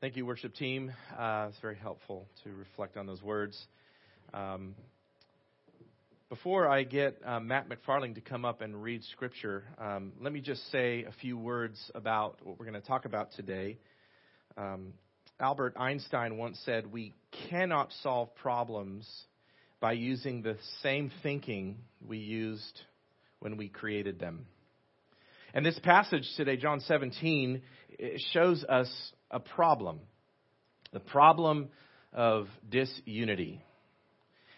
Thank you, worship team. It's very helpful to reflect on those words. Before I get Matt McFarlane to come up and read Scripture, let me just say a few words about what we're going to talk about today. Albert Einstein once said, "We cannot solve problems by using the same thinking we used when we created them." And this passage today, John 17, it shows us a problem, the problem of disunity.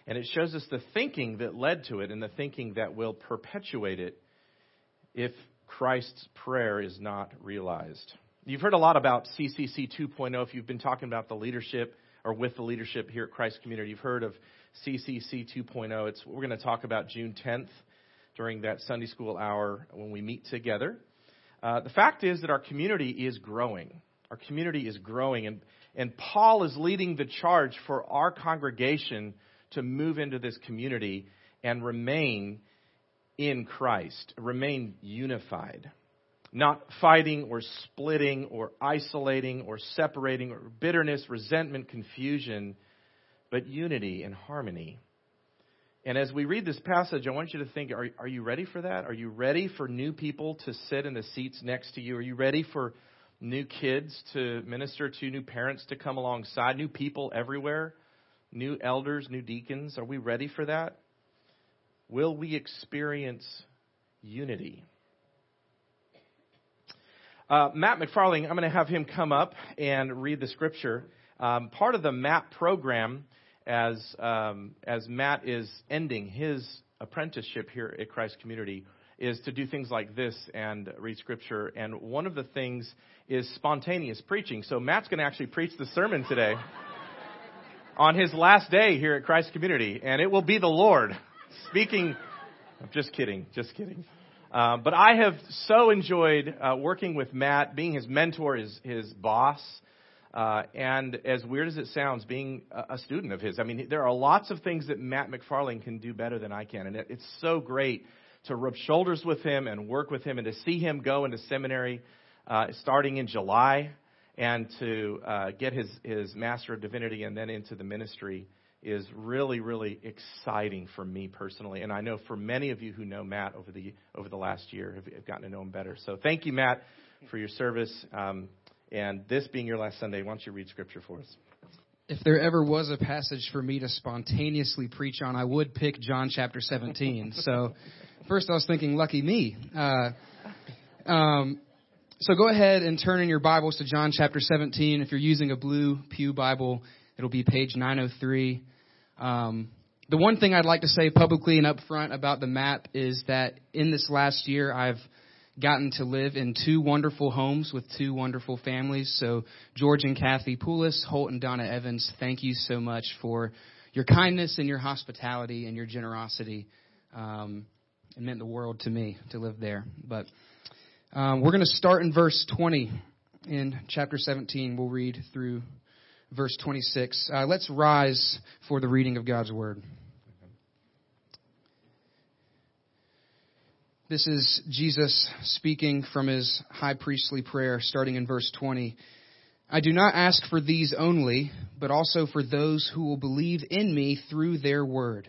And it shows us the thinking that led to it and the thinking that will perpetuate it if Christ's prayer is not realized. You've heard a lot about CCC 2.0. If you've been talking about the leadership or with the leadership here at Christ Community, you've heard of CCC 2.0. It's what we're going to talk about June 10th during that Sunday school hour when we meet together. The fact is that our community is growing. Our community is growing, and Paul is leading the charge for our congregation to move into this community and remain in Christ, remain unified, not fighting or splitting or isolating or separating or bitterness, resentment, confusion, but unity and harmony. And as we read this passage, I want you to think, are you ready for that? Are you ready for new people to sit in the seats next to you? Are you ready for new kids to minister to, new parents to come alongside, new people everywhere, new elders, new deacons? Are we ready for that? Will we experience unity? Matt McFarlane, I'm going to have him come up and read the Scripture. Part of the Matt program, as Matt is ending his apprenticeship here at Christ Community, is to do things like this and read Scripture. And one of the things is spontaneous preaching. So Matt's going to actually preach the sermon today on his last day here at Christ Community. And it will be the Lord speaking. I'm just kidding. But I have so enjoyed working with Matt, being his mentor, his boss. And as weird as it sounds, being a student of his. I mean, there are lots of things that Matt McFarlane can do better than I can. And it's so great to rub shoulders with him and work with him and to see him go into seminary starting in July and to get his Master of Divinity and then into the ministry is really, really exciting for me personally. And I know for many of you who know Matt over the last year have gotten to know him better. So thank you, Matt, for your service. And this being your last Sunday, why don't you read Scripture for us? If there ever was a passage for me to spontaneously preach on, I would pick John chapter 17. So first I was thinking, lucky me. So go ahead and turn in your Bibles to John chapter 17. If you're using a blue pew Bible, it'll be page 903. The one thing I'd like to say publicly and up front about the map is that in this last year, I've gotten to live in two wonderful homes with two wonderful families. So George and Kathy Poulis, Holt and Donna Evans, thank you so much for your kindness and your hospitality and your generosity. It meant the world to me to live there. But we're going to start in verse 20 in chapter 17. We'll read through verse 26. Let's rise for the reading of God's word. This is Jesus speaking from his high priestly prayer, starting in verse 20. "I do not ask for these only, but also for those who will believe in me through their word,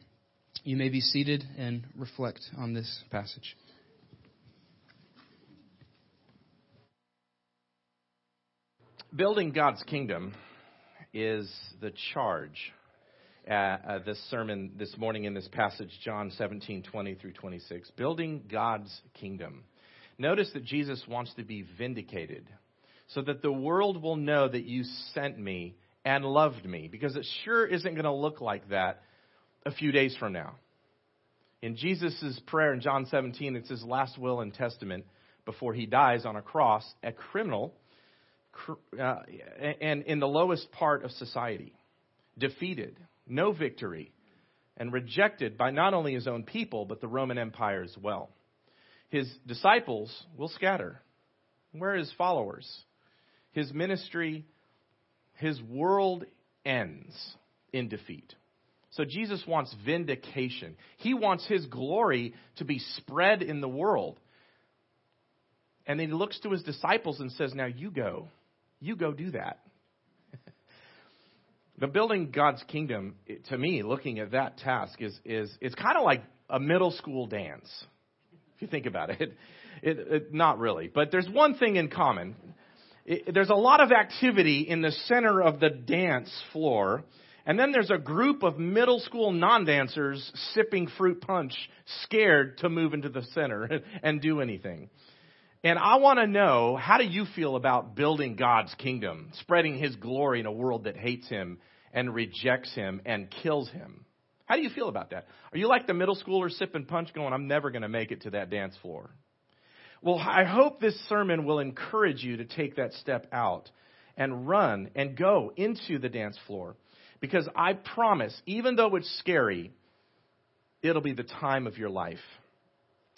You may be seated and reflect on this passage. Building God's kingdom is the charge. This sermon this morning in this passage, John 17:20 through 26, building God's kingdom. Notice that Jesus wants to be vindicated so that the world will know that you sent me and loved me, because it sure isn't going to look like that a few days from now. In Jesus' prayer in John 17, it's his last will and testament before he dies on a cross, a criminal and in the lowest part of society, defeated, no victory, and rejected by not only his own people, but the Roman Empire as well. His disciples will scatter. Where are his followers? His ministry, his world ends in defeat. So Jesus wants vindication. He wants his glory to be spread in the world. And then he looks to his disciples and says, now you go do that. The building God's kingdom, to me, looking at that task, is it's kind of like a middle school dance. If you think about it, not really. But there's one thing in common. There's a lot of activity in the center of the dance floor. And then there's a group of middle school non-dancers sipping fruit punch, scared to move into the center and do anything. And I want to know, how do you feel about building God's kingdom, spreading his glory in a world that hates him and rejects him and kills him? How do you feel about that? Are you like the middle schooler sipping punch going, I'm never going to make it to that dance floor? Well, I hope this sermon will encourage you to take that step out and run and go into the dance floor, because I promise, even though it's scary, it'll be the time of your life.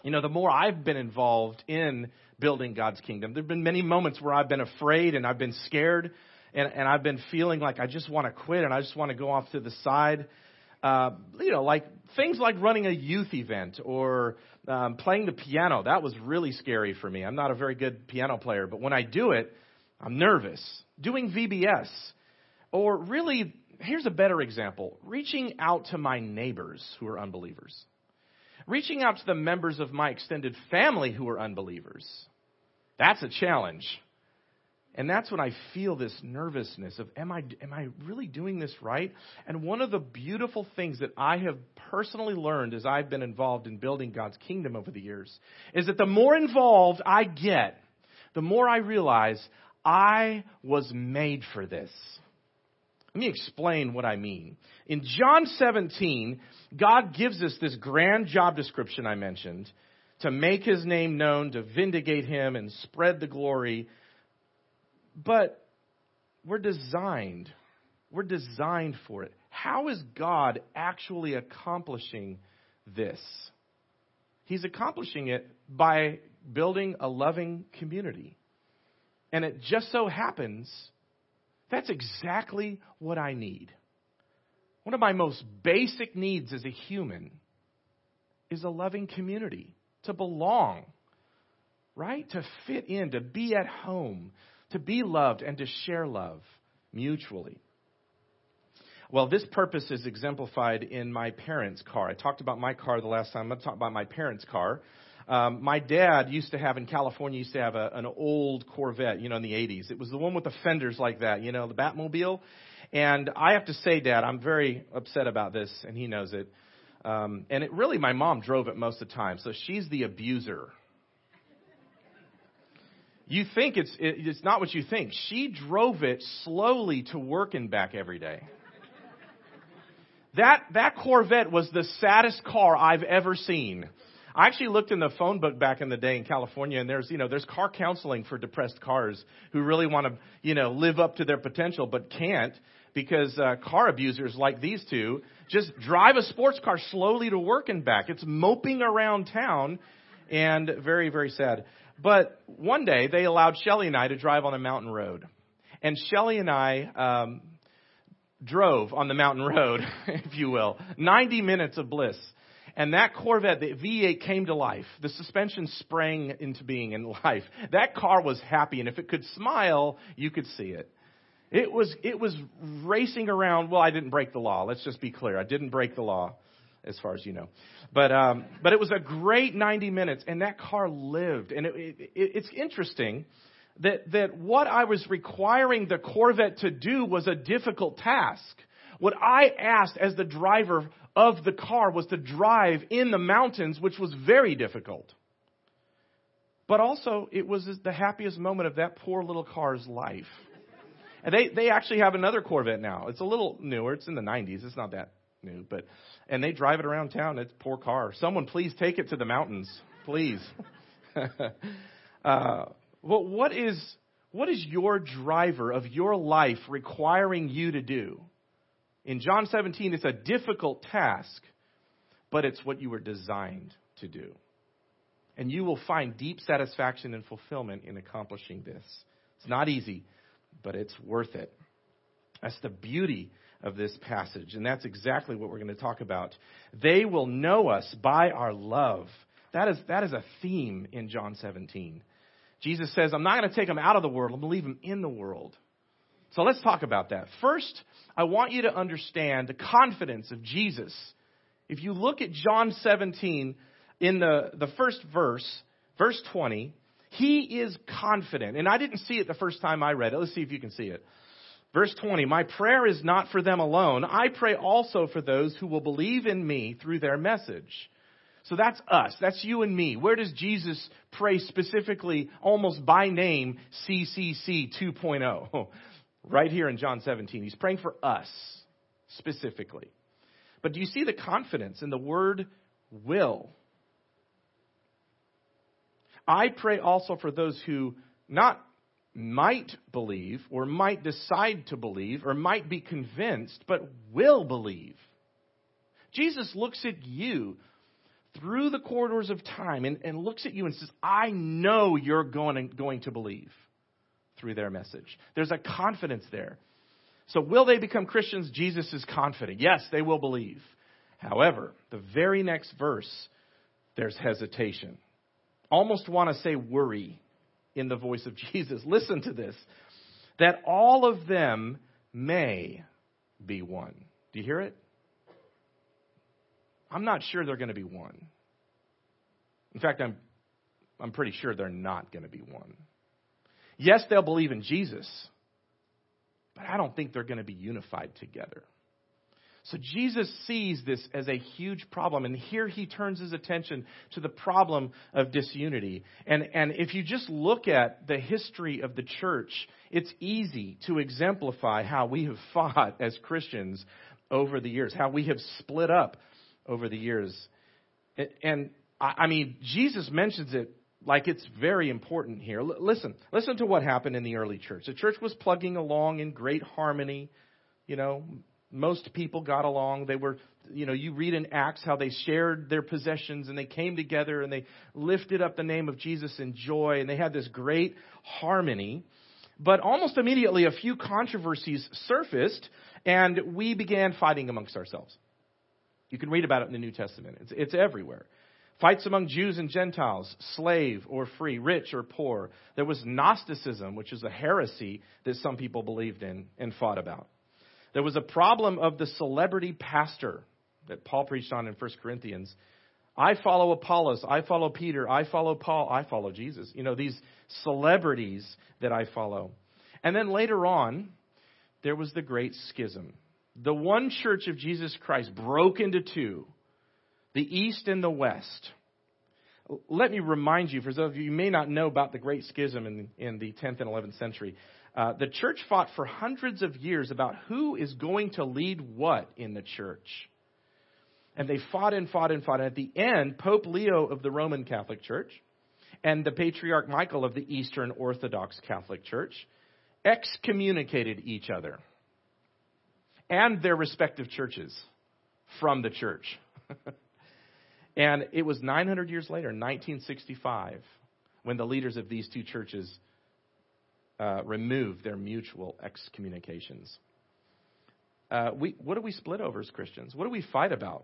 You know, the more I've been involved in building God's kingdom, there have been many moments where I've been afraid and I've been scared and I've been feeling like I just want to quit and I just want to go off to the side. You know, like things like running a youth event or playing the piano. That was really scary for me. I'm not a very good piano player, but when I do it, I'm nervous. Doing VBS, or really, here's a better example, reaching out to my neighbors who are unbelievers. Reaching out to the members of my extended family who are unbelievers, that's a challenge. And that's when I feel this nervousness of, am I really doing this right? And one of the beautiful things that I have personally learned as I've been involved in building God's kingdom over the years is that the more involved I get, the more I realize I was made for this. Let me explain what I mean. In John 17, God gives us this grand job description I mentioned to make his name known, to vindicate him and spread the glory. But we're designed for it. How is God actually accomplishing this? He's accomplishing it by building a loving community. And it just so happens that's exactly what I need. One of my most basic needs as a human is a loving community, to belong, right? To fit in, to be at home, to be loved, and to share love mutually. Well, this purpose is exemplified in my parents' car. I talked about my car the last time. I'm going to talk about my parents' car. My dad used to have, in California, used to have an old Corvette, you know, in the 80s. It was the one with the fenders like that, you know, the Batmobile. And I have to say, Dad, I'm very upset about this, and he knows it. And it really, my mom drove it most of the time, so she's the abuser. You think it's not what you think. She drove it slowly to work and back every day. That Corvette was the saddest car I've ever seen. I actually looked in the phone book back in the day in California, and there's car counseling for depressed cars who really want to, you know, live up to their potential but can't, because car abusers like these two just drive a sports car slowly to work and back. It's moping around town, and very, very sad. But one day they allowed Shelly and I to drive on a mountain road, and Shelly and I drove on the mountain road, if you will, 90 minutes of bliss. And that Corvette, the V8, came to life. The suspension sprang into being in life. That car was happy, and if it could smile, you could see it. It was racing around. Well, I didn't break the law. Let's just be clear. I didn't break the law, as far as you know. But it was a great 90 minutes, and that car lived. And it's interesting. that what I was requiring the Corvette to do was a difficult task. What I asked as the driver of the car was to drive in the mountains, which was very difficult. But also, it was the happiest moment of that poor little car's life. And they actually have another Corvette now. It's a little newer. It's in the 90s. It's not that new. And they drive it around town. It's a poor car. Someone please take it to the mountains. Please. Well, what is your driver of your life requiring you to do? In John 17, it's a difficult task, but it's what you were designed to do. And you will find deep satisfaction and fulfillment in accomplishing this. It's not easy, but it's worth it. That's the beauty of this passage, and that's exactly what we're going to talk about. They will know us by our love. That is a theme in John 17. Jesus says, I'm not going to take them out of the world. I'm going to leave them in the world. So let's talk about that. First, I want you to understand the confidence of Jesus. If you look at John 17 in the first verse, verse 20, he is confident. And I didn't see it the first time I read it. Let's see if you can see it. Verse 20, my prayer is not for them alone. I pray also for those who will believe in me through their message. So that's us. That's you and me. Where does Jesus pray specifically, almost by name, CCC 2.0? Right here in John 17. He's praying for us specifically. But do you see the confidence in the word will? I pray also for those who not might believe or might decide to believe or might be convinced, but will believe. Jesus looks at you through the corridors of time and looks at you and says, I know you're going to believe through their message. There's a confidence there. So will they become Christians? Jesus is confident. Yes, they will believe. However, the very next verse, there's hesitation. Almost want to say worry in the voice of Jesus. Listen to this. That all of them may be one. Do you hear it? I'm not sure they're going to be one. In fact, I'm pretty sure they're not going to be one. Yes, they'll believe in Jesus, but I don't think they're going to be unified together. So Jesus sees this as a huge problem, and here he turns his attention to the problem of disunity. And if you just look at the history of the church, it's easy to exemplify how we have fought as Christians over the years, how we have split up over the years. And I mean, Jesus mentions it like it's very important here. Listen to what happened in the early church. The church was plugging along in great harmony. You know, most people got along. They were, you know, you read in Acts how they shared their possessions and they came together and they lifted up the name of Jesus in joy and they had this great harmony. But almost immediately, a few controversies surfaced and we began fighting amongst ourselves. You can read about it in the New Testament. It's everywhere. Fights among Jews and Gentiles, slave or free, rich or poor. There was Gnosticism, which is a heresy that some people believed in and fought about. There was a problem of the celebrity pastor that Paul preached on in 1 Corinthians. I follow Apollos. I follow Peter. I follow Paul. I follow Jesus. You know, these celebrities that I follow. And then later on, there was the Great Schism. The one church of Jesus Christ broke into two, the East and the West. Let me remind you, for those of you who may not know about the Great Schism in the 10th and 11th century, the church fought for hundreds of years about who is going to lead what in the church. And they fought. And at the end, Pope Leo of the Roman Catholic Church and the Patriarch Michael of the Eastern Orthodox Catholic Church excommunicated each other and their respective churches from the church. And it was 900 years later, 1965, when the leaders of these two churches removed their mutual excommunications. What do we split over as Christians? What do we fight about?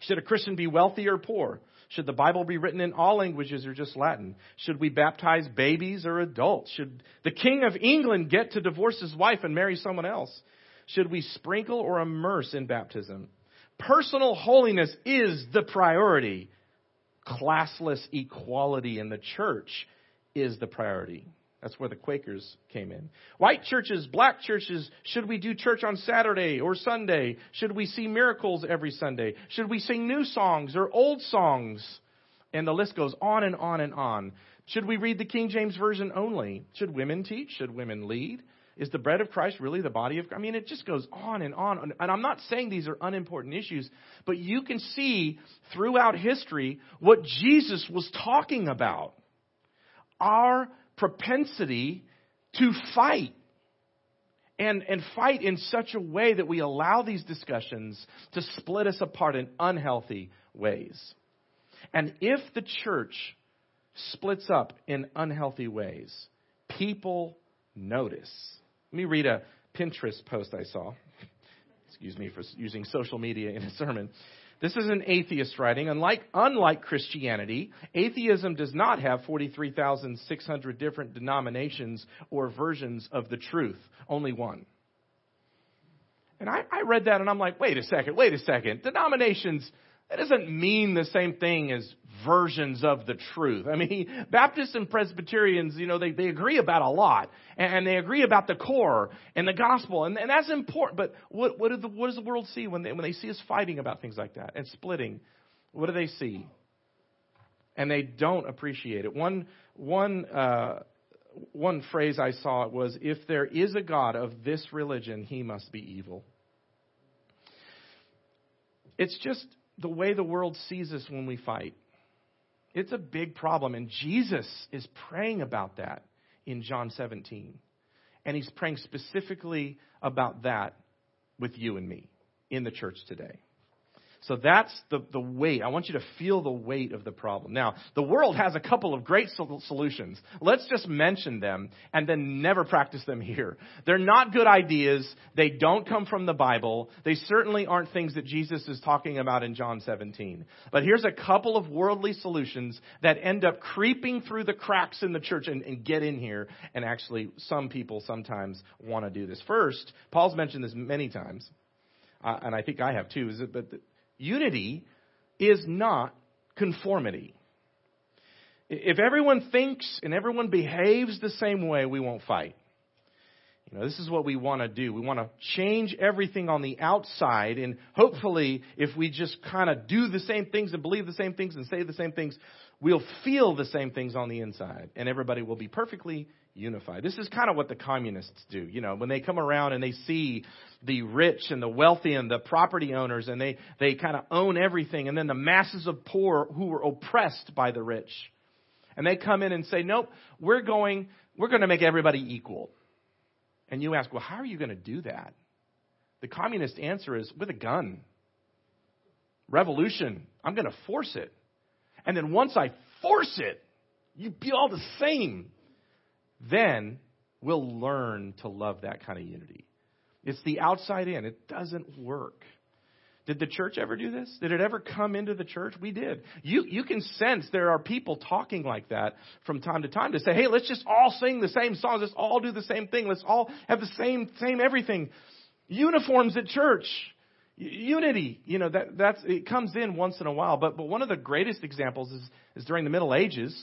Should a Christian be wealthy or poor? Should the Bible be written in all languages or just Latin? Should we baptize babies or adults? Should the King of England get to divorce his wife and marry someone else? Should we sprinkle or immerse in baptism? Personal holiness is the priority. Classless equality in the church is the priority. That's where the Quakers came in. White churches, black churches, should we do church on Saturday or Sunday? Should we see miracles every Sunday? Should we sing new songs or old songs? And the list goes on and on and on. Should we read the King James Version only? Should women teach? Should women lead? Is the bread of Christ really the body of Christ? I mean, it just goes on and on. And I'm not saying these are unimportant issues, but you can see throughout history what Jesus was talking about. Our propensity to fight and fight in such a way that we allow these discussions to split us apart in unhealthy ways. And if the church splits up in unhealthy ways, people notice. Let me read a Pinterest post I saw. Excuse me for using social media in a sermon. This is an atheist writing. Unlike Christianity, atheism does not have 43,600 different denominations or versions of the truth. Only one. And I read that and I'm like, wait a second. Denominations, that doesn't mean the same thing as versions of the truth. I mean, Baptists and Presbyterians, you know, they agree about a lot. And they agree about the core and the gospel. And that's important. But what does the world see when they see us fighting about things like that and splitting? What do they see? And they don't appreciate it. One phrase I saw was, if there is a God of this religion, he must be evil. It's just the way the world sees us when we fight. It's a big problem. And Jesus is praying about that in John 17. And he's praying specifically about that with you and me in the church today. So that's the weight. I want you to feel the weight of the problem. Now, the world has a couple of great solutions. Let's just mention them and then never practice them here. They're not good ideas. They don't come from the Bible. They certainly aren't things that Jesus is talking about in John 17. But here's a couple of worldly solutions that end up creeping through the cracks in the church and get in here. And actually, some people sometimes want to do this. First, Paul's mentioned this many times, and I think I have too, is it? But unity is not conformity. If everyone thinks and everyone behaves the same way, we won't fight. You know, this is what we want to do. We want to change everything on the outside. And hopefully, if we just kind of do the same things and believe the same things and say the same things, we'll feel the same things on the inside. And everybody will be perfectly unified. This is kind of what the communists do. You know, when they come around and they see the rich and the wealthy and the property owners, and they kind of own everything, and then the masses of poor who were oppressed by the rich, and they come in and say, nope, we're going to make everybody equal. And you ask, well, how are you going to do that? The communist answer is with a gun. Revolution. I'm going to force it. And then once I force it, you be all the same. Then we'll learn to love that kind of unity. It's the outside in. It doesn't work. Did the church ever do this? Did it ever come into the church? We did. You can sense there are people talking like that from time to time to say, hey, let's just all sing the same songs. Let's all do the same thing. Let's all have the same everything. Uniforms at church. Unity. You know, that's it comes in once in a while. But one of the greatest examples is during the Middle Ages.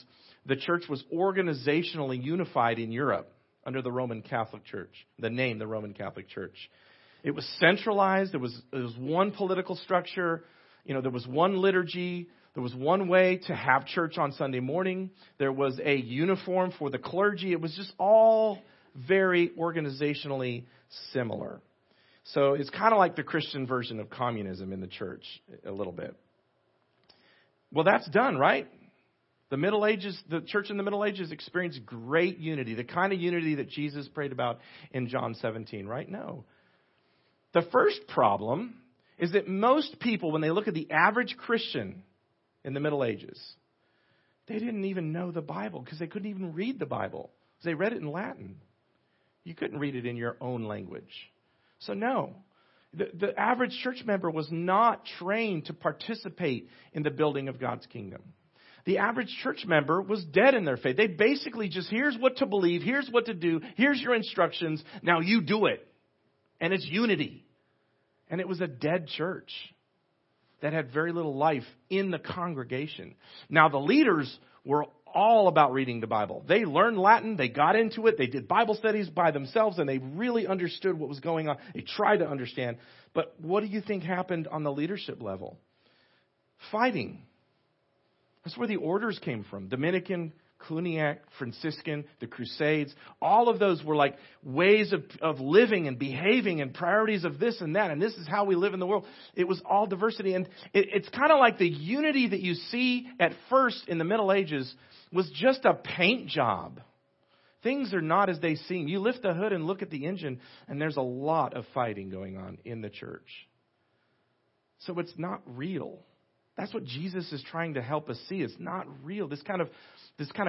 The church was organizationally unified in Europe under the Roman Catholic Church, the name the Roman Catholic Church. It was centralized. There was one political structure. You know, there was one liturgy. There was one way to have church on Sunday morning. There was a uniform for the clergy. It was just all very organizationally similar. So it's kind of like the Christian version of communism in the church a little bit. Well, that's done, right? The Middle Ages, the church in the Middle Ages experienced great unity, the kind of unity that Jesus prayed about in John 17, right? No. The first problem is that most people, when they look at the average Christian in the Middle Ages, they didn't even know the Bible because they couldn't even read the Bible. They read it in Latin. You couldn't read it in your own language. So no. The average church member was not trained to participate in the building of God's kingdom. The average church member was dead in their faith. They basically just, here's what to believe, here's what to do, here's your instructions, now you do it. And it's unity. And it was a dead church that had very little life in the congregation. Now the leaders were all about reading the Bible. They learned Latin. They got into it. They did Bible studies by themselves, and they really understood what was going on. They tried to understand. But what do you think happened on the leadership level? Fighting. That's where the orders came from. Dominican, Cluniac, Franciscan, the Crusades. All of those were like ways of living and behaving and priorities of this and that. And this is how we live in the world. It was all diversity. And it's kind of like the unity that you see at first in the Middle Ages was just a paint job. Things are not as they seem. You lift the hood and look at the engine, and there's a lot of fighting going on in the church. So it's not real. That's what Jesus is trying to help us see. It's not real. This kind of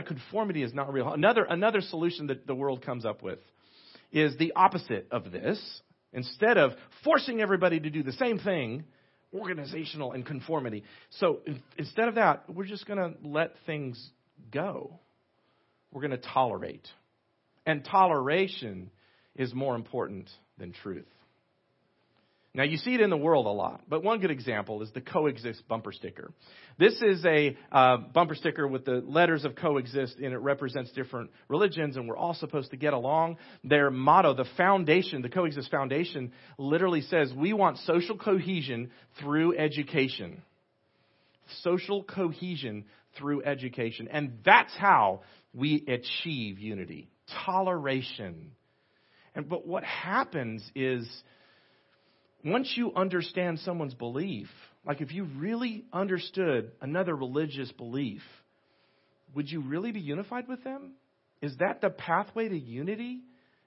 conformity is not real. Another solution that the world comes up with is the opposite of this. Instead of forcing everybody to do the same thing, organizational and conformity. So instead of that, we're just going to let things go. We're going to tolerate. And toleration is more important than truth. Now, you see it in the world a lot, but one good example is the coexist bumper sticker. This is a bumper sticker with the letters of coexist, and it represents different religions, and we're all supposed to get along. Their motto, the foundation, the Coexist Foundation, literally says, we want social cohesion through education. Social cohesion through education. And that's how we achieve unity. Toleration. But what happens is, once you understand someone's belief, like if you really understood another religious belief, would you really be unified with them? Is that the pathway to unity?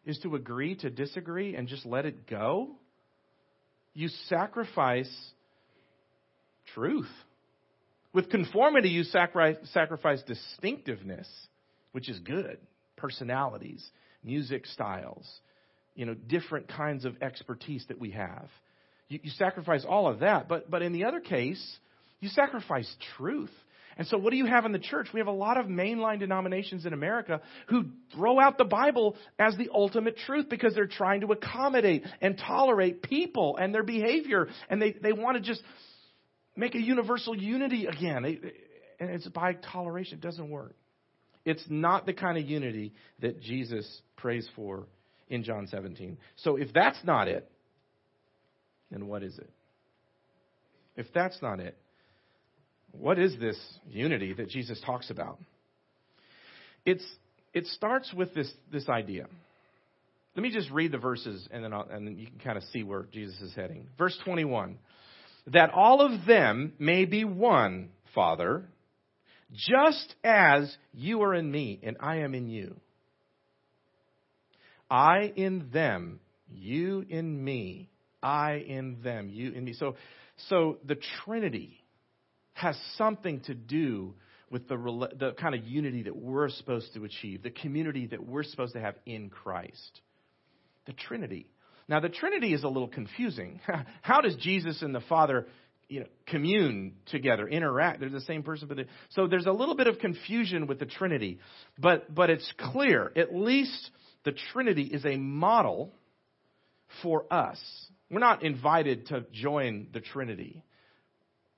Is to agree to disagree and just let it go? You sacrifice truth. With conformity, you sacrifice distinctiveness, which is good. Personalities, music styles, different kinds of expertise that we have. You sacrifice all of that. But in the other case, you sacrifice truth. And so what do you have in the church? We have a lot of mainline denominations in America who throw out the Bible as the ultimate truth because they're trying to accommodate and tolerate people and their behavior. And they want to just make a universal unity again. And it's by toleration. It doesn't work. It's not the kind of unity that Jesus prays for in John 17. So if that's not it, then what is it? If that's not it, what is this unity that Jesus talks about? It starts with this idea. Let me just read the verses, and then you can kind of see where Jesus is heading. Verse 21, that all of them may be one, Father, just as you are in me and I am in you. I in them, you in me, I in them, you in me. So the Trinity has something to do with the kind of unity that we're supposed to achieve, the community that we're supposed to have in Christ. The Trinity. Now, the Trinity is a little confusing. How does Jesus and the Father commune together, interact? They're the same person. So there's a little bit of confusion with the Trinity, but it's clear, at least. The Trinity is a model for us. We're not invited to join the Trinity,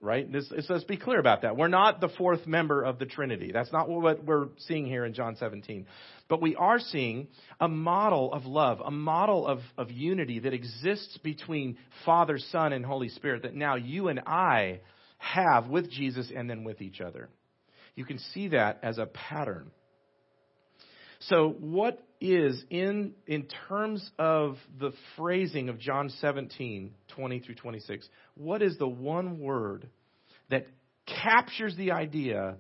right? Let's be clear about that. We're not the fourth member of the Trinity. That's not what we're seeing here in John 17. But we are seeing a model of love, a model of unity that exists between Father, Son, and Holy Spirit that now you and I have with Jesus and then with each other. You can see that as a pattern. So what is in terms of the phrasing of John 17, 20 through 26, what is the one word that captures the idea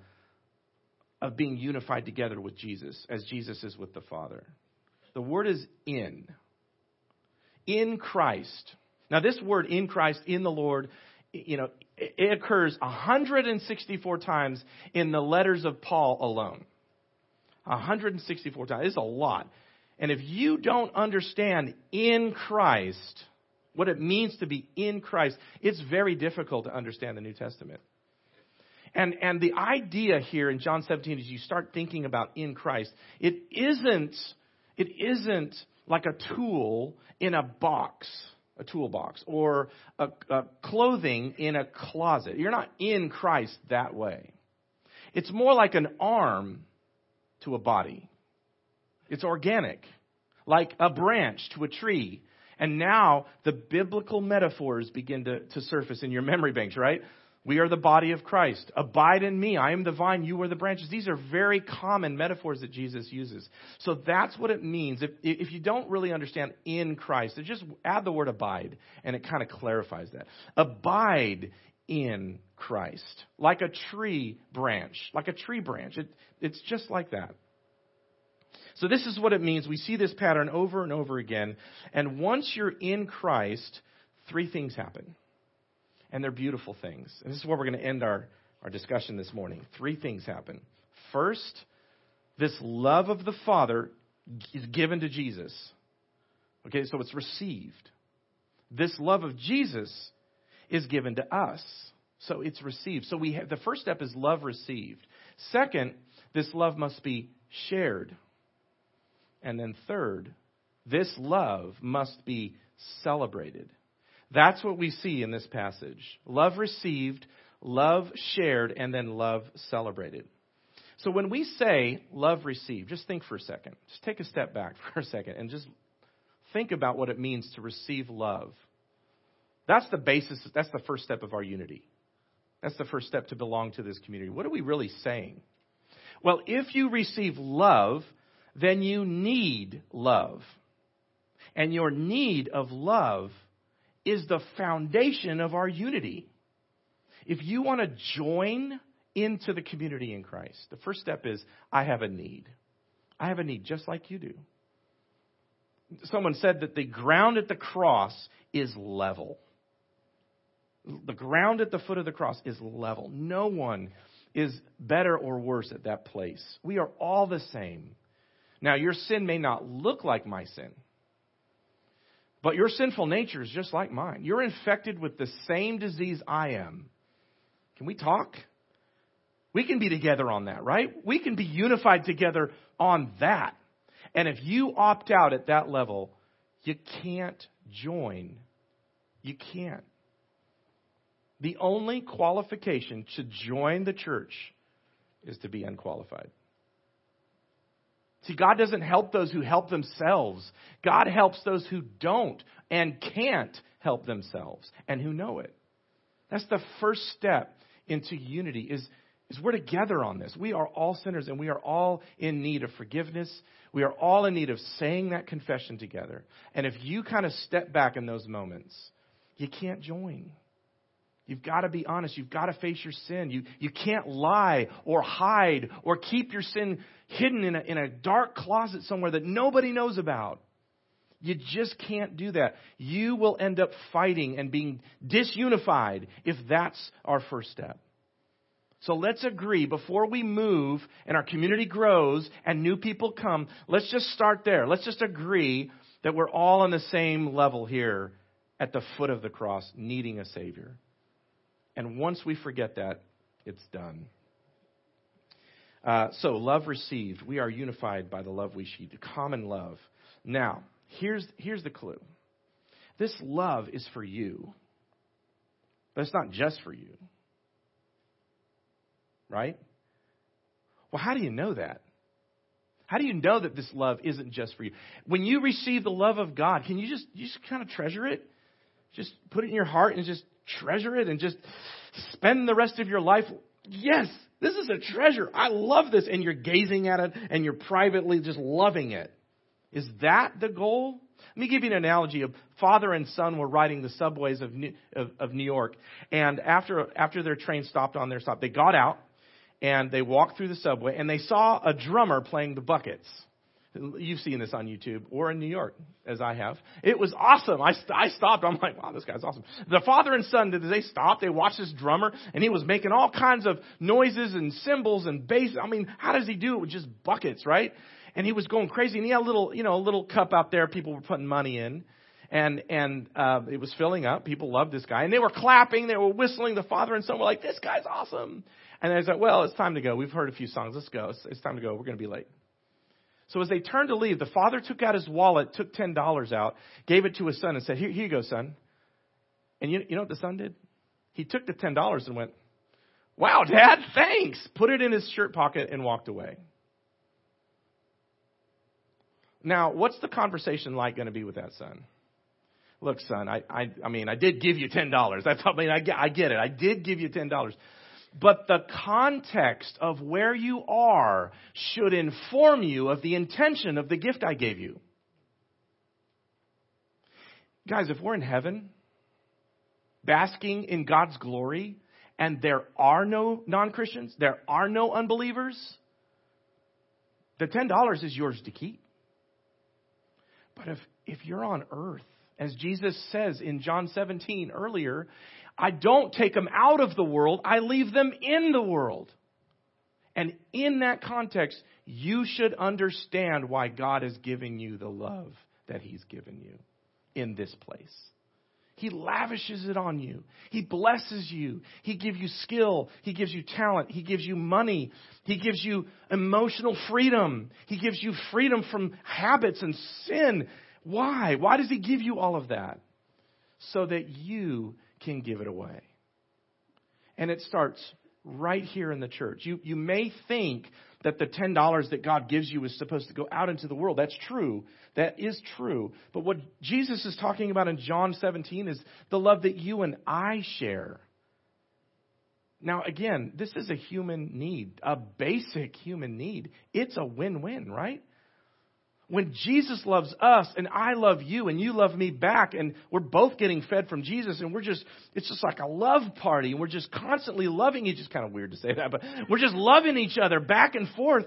of being unified together with Jesus as Jesus is with the Father? The word is in. In Christ. Now this word in Christ, in the Lord, it occurs 164 times in the letters of Paul alone. 164 times. It's a lot. And if you don't understand in Christ, what it means to be in Christ, it's very difficult to understand the New Testament. And the idea here in John 17 is you start thinking about in Christ. It isn't like a tool in a box, a toolbox, or a clothing in a closet. You're not in Christ that way. It's more like an arm to a body. It's organic, like a branch to a tree. And now the biblical metaphors begin to surface in your memory banks, right? We are the body of Christ. Abide in me. I am the vine. You are the branches. These are very common metaphors that Jesus uses. So that's what it means. If you don't really understand in Christ, just add the word abide, and it kind of clarifies that. Abide in Christ, like a tree branch, It's just like that. So this is what it means. We see this pattern over and over again. And once you're in Christ, three things happen. And they're beautiful things. And this is where we're going to end our discussion this morning. Three things happen. First, this love of the Father is given to Jesus. Okay, so it's received. This love of Jesus is given to us. So it's received. So the first step is love received. Second, this love must be shared. And then third, this love must be celebrated. That's what we see in this passage. Love received, love shared, and then love celebrated. So when we say love received, just think for a second. Just take a step back for a second and just think about what it means to receive love. That's the basis. That's the first step of our unity. That's the first step to belong to this community. What are we really saying? Well, if you receive love, then you need love. And your need of love is the foundation of our unity. If you want to join into the community in Christ, the first step is, I have a need. I have a need just like you do. Someone said that the ground at the cross is level. The ground at the foot of the cross is level. No one is better or worse at that place. We are all the same. Now, your sin may not look like my sin, but your sinful nature is just like mine. You're infected with the same disease I am. Can we talk? We can be together on that, right? We can be unified together on that. And if you opt out at that level, you can't join. You can't. The only qualification to join the church is to be unqualified. See, God doesn't help those who help themselves. God helps those who don't and can't help themselves and who know it. That's the first step into unity is we're together on this. We are all sinners and we are all in need of forgiveness. We are all in need of saying that confession together. And if you kind of step back in those moments, you can't join. You've got to be honest. You've got to face your sin. You can't lie or hide or keep your sin hidden in a dark closet somewhere that nobody knows about. You just can't do that. You will end up fighting and being disunified if that's our first step. So let's agree before we move and our community grows and new people come, let's just start there. Let's just agree that we're all on the same level here at the foot of the cross, needing a Savior. And once we forget that, it's done. So love received. We are unified by the love we share, the common love. Now, here's the clue. This love is for you. But it's not just for you. Right? Well, how do you know that? How do you know that this love isn't just for you? When you receive the love of God, can you just kind of treasure it? Just put it in your heart and just treasure it and just spend the rest of your life. Yes, this is a treasure. I love this. And you're gazing at it and you're privately just loving it. Is that the goal? Let me give you an analogy of father and son were riding the subways of New York. And after their train stopped on their stop, they got out and they walked through the subway and they saw a drummer playing the buckets. You've seen this on YouTube or in New York, as I have. It was awesome. I stopped. I'm like, wow, this guy's awesome. The father and son, they stopped. They watched this drummer, and he was making all kinds of noises and cymbals and bass. I mean, how does he do it with just buckets, right? And he was going crazy. And he had a little cup out there people were putting money in. And it was filling up. People loved this guy. And they were clapping. They were whistling. The father and son were like, this guy's awesome. And I was like, well, it's time to go. We've heard a few songs. Let's go. It's time to go. We're going to be late. So as they turned to leave, the father took out his wallet, took $10 out, gave it to his son and said, here you go, son. And you know what the son did? He took the $10 and went, wow, Dad, thanks. Put it in his shirt pocket and walked away. Now, what's the conversation like going to be with that son? Look, son, I mean, I did give you $10. I get it. I did give you $10. But the context of where you are should inform you of the intention of the gift I gave you. Guys, if we're in heaven, basking in God's glory, and there are no non-Christians, there are no unbelievers, the $10 is yours to keep. But if you're on earth, as Jesus says in John 17 earlier, I don't take them out of the world. I leave them in the world. And in that context, you should understand why God is giving you the love that he's given you in this place. He lavishes it on you. He blesses you. He gives you skill. He gives you talent. He gives you money. He gives you emotional freedom. He gives you freedom from habits and sin. Why? Why does he give you all of that? So that you can give it away. And it starts right here in the church. You may think that the $10 that God gives you is supposed to go out into the world. That's true. That is true. But what Jesus is talking about in John 17 is the love that you and I share. Now, again, this is a human need, a basic human need. It's a win-win, right? When Jesus loves us and I love you and you love me back and we're both getting fed from Jesus and it's just like a love party and we're just constantly loving each other. It's kind of weird to say that, but we're just loving each other back and forth.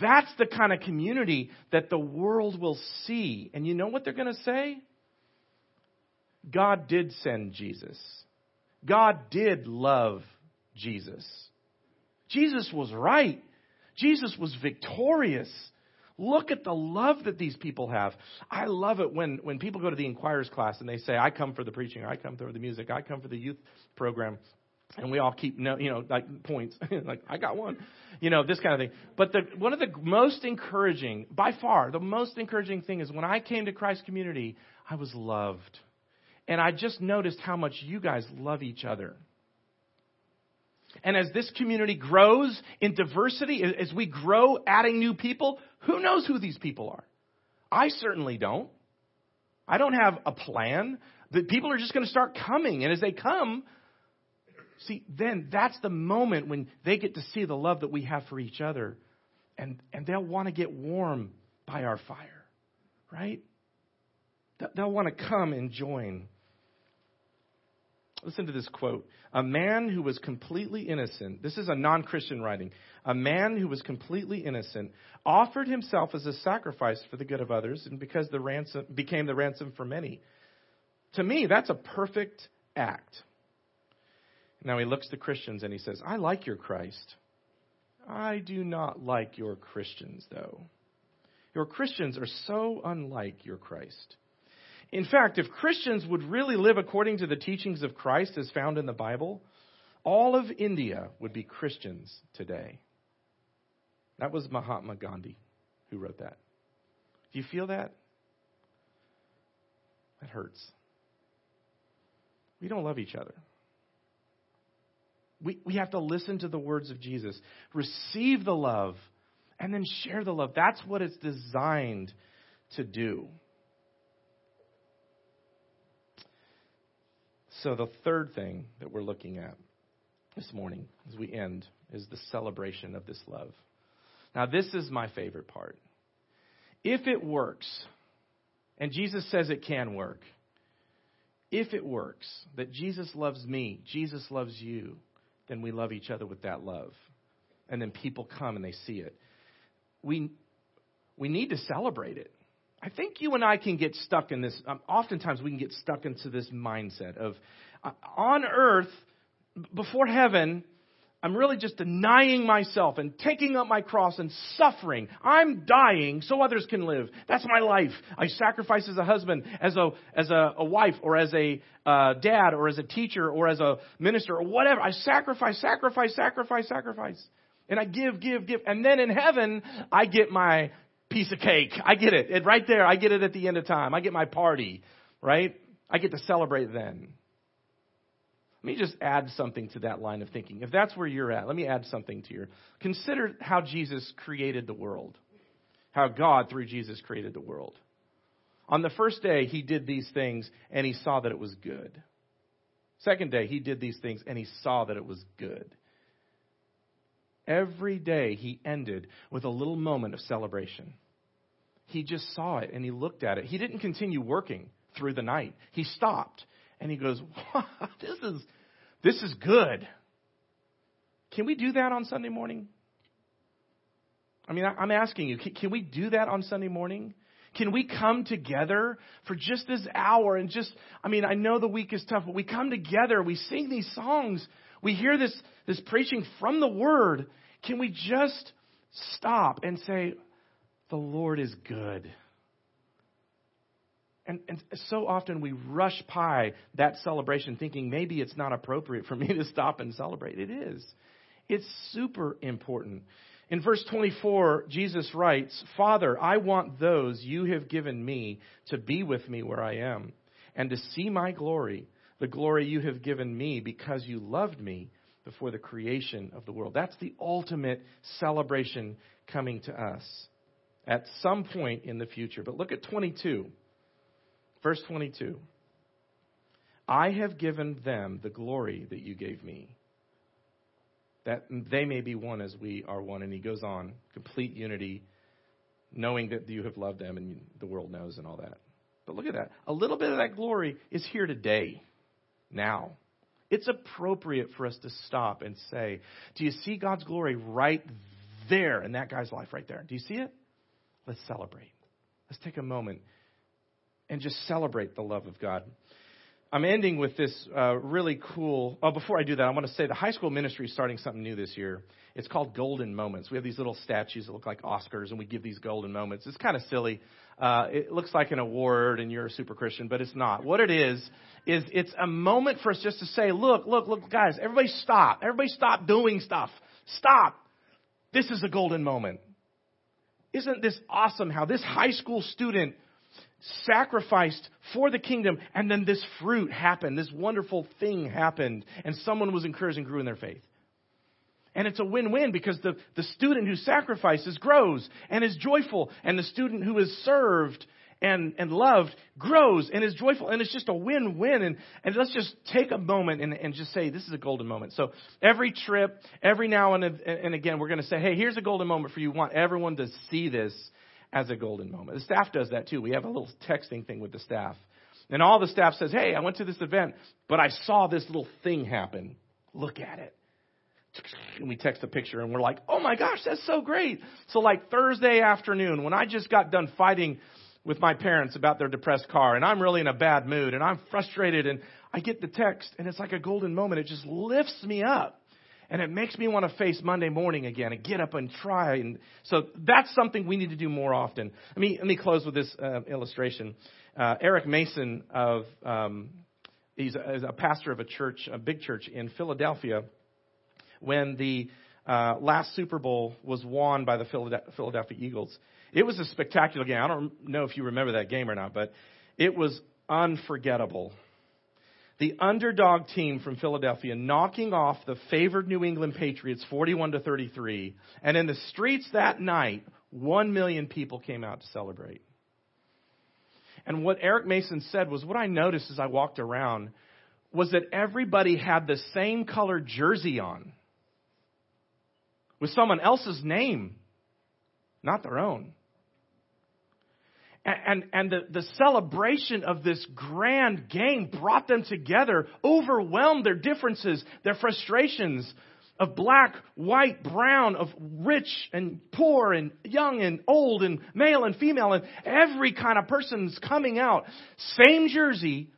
That's the kind of community that the world will see. And you know what they're going to say? God did send Jesus. God did love Jesus. Jesus was right. Jesus was victorious. Look at the love that these people have. I love it when people go to the Inquirers class and they say, I come for the preaching, I come for the music, I come for the youth program. And we all keep, like points, like I got one, this kind of thing. But one of the most encouraging, by far, the most encouraging thing is when I came to Christ Community, I was loved. And I just noticed how much you guys love each other. And as this community grows in diversity, as we grow adding new people, who knows who these people are? I certainly don't. I don't have a plan. The people are just going to start coming. And as they come, see, then that's the moment when they get to see the love that we have for each other. And they'll want to get warm by our fire, right? They'll want to come and join. Listen to this quote. A man who was completely innocent, this is a non-Christian writing, a man who was completely innocent offered himself as a sacrifice for the good of others and because the ransom became the ransom for many. To me, that's a perfect act. Now he looks to Christians and he says, I like your Christ. I do not like your Christians, though. Your Christians are so unlike your Christ. In fact, if Christians would really live according to the teachings of Christ as found in the Bible, all of India would be Christians today. That was Mahatma Gandhi who wrote that. Do you feel that? That hurts. We don't love each other. We have to listen to the words of Jesus, receive the love, and then share the love. That's what it's designed to do. So the third thing that we're looking at this morning as we end is the celebration of this love. Now, this is my favorite part. If it works, and Jesus says it can work, if it works that Jesus loves me, Jesus loves you, then we love each other with that love. And then people come and they see it. We need to celebrate it. I think you and I can get stuck in this. Oftentimes we can get stuck into this mindset of on earth, before heaven, I'm really just denying myself and taking up my cross and suffering. I'm dying so others can live. That's my life. I sacrifice as a husband, as a wife, or as a dad, or as a teacher, or as a minister, or whatever. I sacrifice. And I give. And then in heaven, I get my piece of cake. I get it. It right there. I get it at the end of time. I get my party, right? I get to celebrate then. Let me just add something to that line of thinking. If that's where you're at, let me add something to your. Consider how Jesus created the world, how God, through Jesus, created the world. On the first day, he did these things, and he saw that it was good. Second day, he did these things, and he saw that it was good. Every day, he ended with a little moment of celebration. He just saw it, and he looked at it. He didn't continue working through the night. He stopped, and he goes, wow, this is good. Can we do that on Sunday morning? I mean, I'm asking you, can we do that on Sunday morning? Can we come together for just this hour and just, I mean, I know the week is tough, but we come together, we sing these songs, we hear this preaching from the Word. Can we just stop and say, the Lord is good? And so often we rush by that celebration thinking maybe it's not appropriate for me to stop and celebrate. It is. It's super important. In verse 24, Jesus writes, Father, I want those you have given me to be with me where I am and to see my glory, the glory you have given me because you loved me before the creation of the world. That's the ultimate celebration coming to us at some point in the future. But look at 22. Verse 22, I have given them the glory that you gave me, that they may be one as we are one. And he goes on, complete unity, knowing that you have loved them and the world knows and all that. But look at that. A little bit of that glory is here today, now. It's appropriate for us to stop and say, do you see God's glory right there in that guy's life right there? Do you see it? Let's celebrate. Let's take a moment and just celebrate the love of God. I'm ending with this really cool... Oh, before I do that, I want to say the high school ministry is starting something new this year. It's called Golden Moments. We have these little statues that look like Oscars, and we give these golden moments. It's kind of silly. It looks like an award, and you're a super Christian, but it's not. What it is it's a moment for us just to say, look, guys, everybody stop. Everybody stop doing stuff. Stop. This is a golden moment. Isn't this awesome how this high school student sacrificed for the kingdom, and then this fruit happened, this wonderful thing happened, and someone was encouraged and grew in their faith. And it's a win-win because the student who sacrifices grows and is joyful, and the student who is served and loved grows and is joyful, and it's just a win-win. And let's just take a moment and just say this is a golden moment. So every trip, every now and again, we're going to say, hey, here's a golden moment for you. We want everyone to see this as a golden moment. The staff does that too. We have a little texting thing with the staff. And all the staff says, hey, I went to this event, but I saw this little thing happen. Look at it. And we text the picture and we're like, oh my gosh, that's so great. So like Thursday afternoon, when I just got done fighting with my parents about their depressed car, and I'm really in a bad mood and I'm frustrated, and I get the text, and it's like a golden moment. It just lifts me up. And it makes me want to face Monday morning again and get up and try. And so that's something we need to do more often. Let me close with this illustration. Eric Mason, he's a pastor of a church, a big church in Philadelphia. When the last Super Bowl was won by the Philadelphia Eagles, it was a spectacular game. I don't know if you remember that game or not, but it was unforgettable. The underdog team from Philadelphia knocking off the favored New England Patriots 41-33. And in the streets that night, 1 million people came out to celebrate. And what Eric Mason said was, what I noticed as I walked around was that everybody had the same color jersey on with someone else's name, not their own. And the celebration of this grand game brought them together, overwhelmed their differences, their frustrations of black, white, brown, of rich and poor and young and old and male and female. And every kind of person's coming out. Same jersey,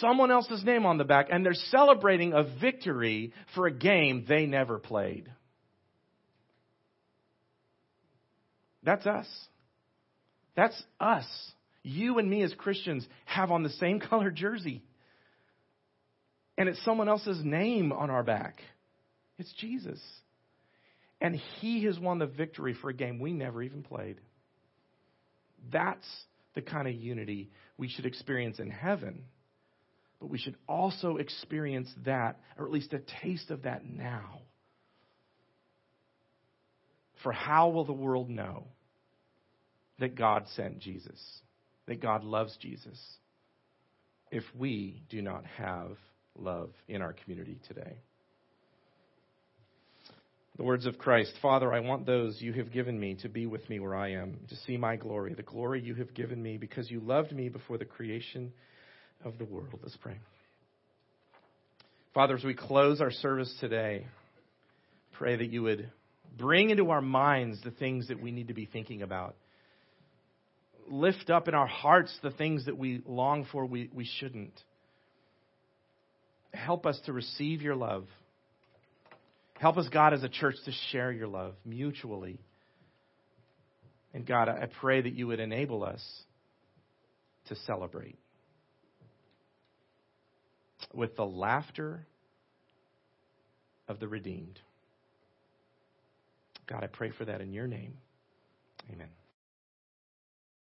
someone else's name on the back. And they're celebrating a victory for a game they never played. That's us. That's us. You and me as Christians have on the same color jersey. And it's someone else's name on our back. It's Jesus. And he has won the victory for a game we never even played. That's the kind of unity we should experience in heaven. But we should also experience that, or at least a taste of that now. For how will the world know that God sent Jesus, that God loves Jesus, if we do not have love in our community today. The words of Christ, Father, I want those you have given me to be with me where I am, to see my glory, the glory you have given me because you loved me before the creation of the world. Let's pray. Father, as we close our service today, pray that you would bring into our minds the things that we need to be thinking about. Lift up in our hearts the things that we long for we shouldn't. Help us to receive your love. Help us, God, as a church to share your love mutually. And God, I pray that you would enable us to celebrate with the laughter of the redeemed. God, I pray for that in your name. Amen.